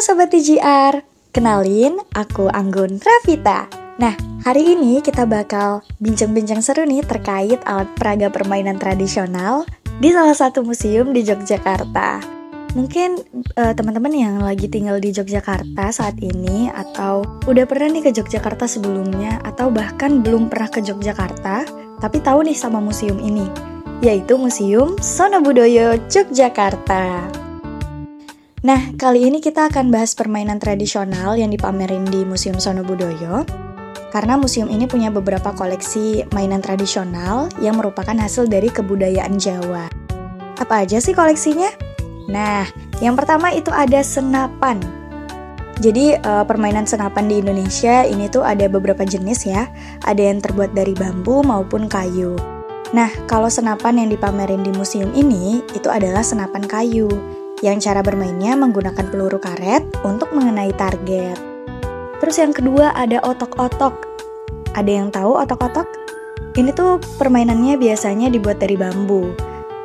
Sobat TGR, kenalin aku Anggun Rafita. Nah, hari ini kita bakal bincang-bincang seru nih terkait alat peraga permainan tradisional di salah satu museum di Yogyakarta. Mungkin teman-teman yang lagi tinggal di Yogyakarta saat ini atau udah pernah nih ke Yogyakarta sebelumnya atau bahkan belum pernah ke Yogyakarta tapi tahu nih sama museum ini, yaitu Museum Sonobudoyo Yogyakarta. Nah, kali ini kita akan bahas permainan tradisional yang dipamerin di Museum Sonobudoyo karena museum ini punya beberapa koleksi mainan tradisional yang merupakan hasil dari kebudayaan Jawa. Apa aja sih koleksinya? Nah, yang pertama itu ada senapan. Jadi, permainan senapan di Indonesia ini tuh ada beberapa jenis ya. Ada yang terbuat dari bambu maupun kayu. Nah, kalau senapan yang dipamerin di museum ini, itu adalah senapan kayu yang cara bermainnya menggunakan peluru karet untuk mengenai target. Terus yang kedua ada otok-otok. Ada yang tahu otok-otok? Ini tuh permainannya biasanya dibuat dari bambu.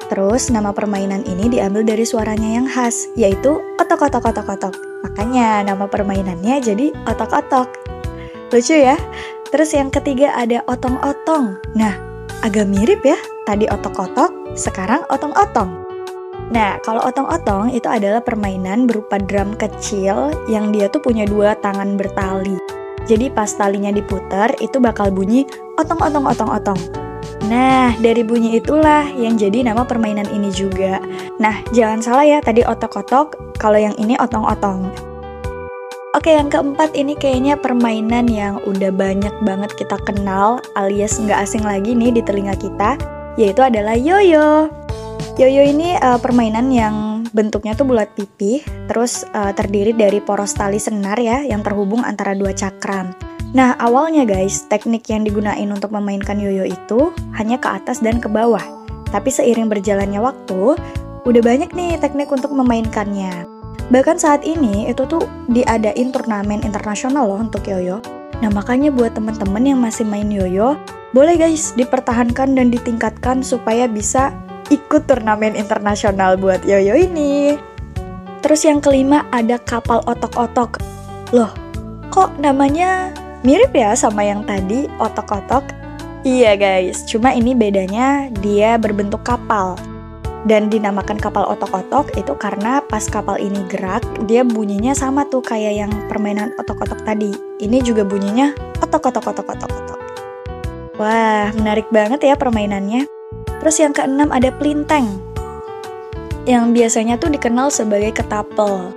Terus nama permainan ini diambil dari suaranya yang khas, yaitu otok-otok-otok-otok. Makanya nama permainannya jadi otok-otok. Lucu ya? Terus yang ketiga ada otong-otong. Nah, agak mirip ya. Tadi otok-otok, sekarang otong-otong. Nah, kalau otong-otong itu adalah permainan berupa drum kecil yang dia tuh punya dua tangan bertali. Jadi pas talinya diputar itu bakal bunyi otong-otong-otong-otong. Nah, dari bunyi itulah yang jadi nama permainan ini juga. Nah, jangan salah ya, tadi otok-otok, kalau yang ini otong-otong. Oke, yang keempat ini kayaknya permainan yang udah banyak banget kita kenal alias nggak asing lagi nih di telinga kita, yaitu adalah yoyo. Yoyo ini permainan yang bentuknya tuh bulat pipih, terus terdiri dari poros tali senar ya, yang terhubung antara dua cakram. Nah, awalnya guys, teknik yang digunain untuk memainkan yoyo itu hanya ke atas dan ke bawah. Tapi seiring berjalannya waktu, udah banyak nih teknik untuk memainkannya. Bahkan saat ini, itu tuh diadain turnamen internasional loh untuk yoyo. Nah, makanya buat temen-temen yang masih main yoyo, boleh guys, dipertahankan dan ditingkatkan supaya bisa ikut turnamen internasional buat yoyo ini. Terus yang kelima ada kapal otok-otok. Loh, kok namanya mirip ya sama yang tadi, otok-otok? Iya guys, cuma ini bedanya dia berbentuk kapal. Dan dinamakan kapal otok-otok itu karena pas kapal ini gerak, dia bunyinya sama tuh kayak yang permainan otok-otok tadi. Ini juga bunyinya otok-otok-otok-otok-otok. Wah, menarik banget ya permainannya. Terus yang keenam ada pelinteng, yang biasanya tuh dikenal sebagai ketapel.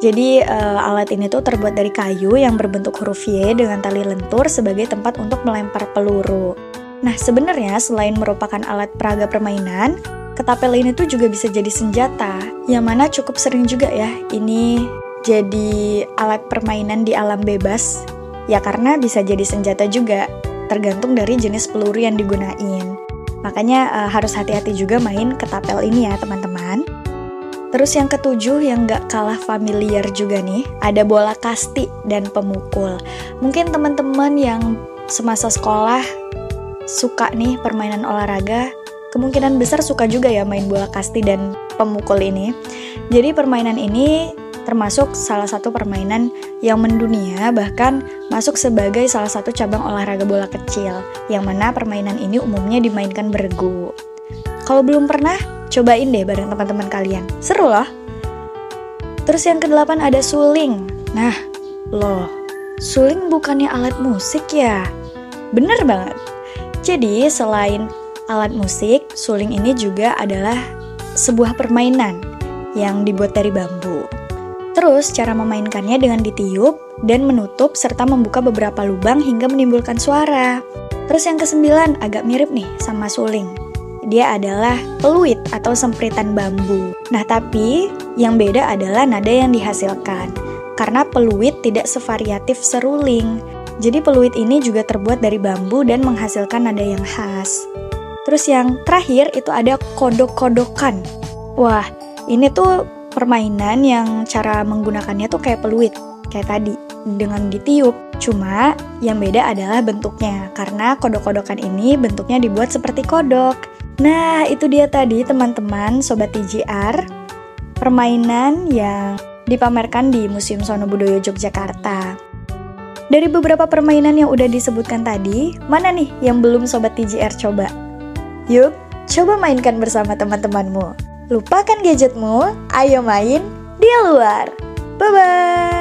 Jadi alat ini tuh terbuat dari kayu yang berbentuk huruf Y dengan tali lentur sebagai tempat untuk melempar peluru. Nah, sebenarnya selain merupakan alat peraga permainan, ketapel ini tuh juga bisa jadi senjata, yang mana cukup sering juga ya ini jadi alat permainan di alam bebas. Ya karena bisa jadi senjata juga, tergantung dari jenis peluru yang digunain. Makanya harus hati-hati juga main ketapel ini ya teman-teman. Terus yang ketujuh yang gak kalah familiar juga nih, ada bola kasti dan pemukul. Mungkin teman-teman yang semasa sekolah suka nih permainan olahraga, kemungkinan besar suka juga ya main bola kasti dan pemukul ini. Jadi permainan ini termasuk salah satu permainan yang mendunia, bahkan masuk sebagai salah satu cabang olahraga bola kecil, yang mana permainan ini umumnya dimainkan beregu. Kalau belum pernah, cobain deh bareng teman-teman kalian, seru loh. Terus yang ke-8 ada suling. Nah, loh, suling bukannya alat musik ya? Bener banget. Jadi selain alat musik, suling ini juga adalah sebuah permainan yang dibuat dari bambu. Terus, cara memainkannya dengan ditiup dan menutup serta membuka beberapa lubang hingga menimbulkan suara. Terus yang ke-9, agak mirip nih sama suling. Dia adalah peluit atau sempritan bambu. Nah, tapi yang beda adalah nada yang dihasilkan. Karena peluit tidak sevariatif seruling. Jadi peluit ini juga terbuat dari bambu dan menghasilkan nada yang khas. Terus yang terakhir itu ada kodok-kodokan. Wah, ini tuh permainan yang cara menggunakannya tuh kayak peluit, kayak tadi. dengan ditiup. Cuma yang beda adalah bentuknya, karena kodok-kodokan ini bentuknya dibuat seperti kodok. Nah, itu dia tadi teman-teman Sobat TGR, permainan yang dipamerkan di Museum Sonobudoyo Yogyakarta. Dari beberapa permainan yang udah disebutkan tadi, mana nih yang belum Sobat TGR coba? Yuk, coba mainkan bersama teman-temanmu. Lupakan gadgetmu, ayo main di luar. Bye-bye!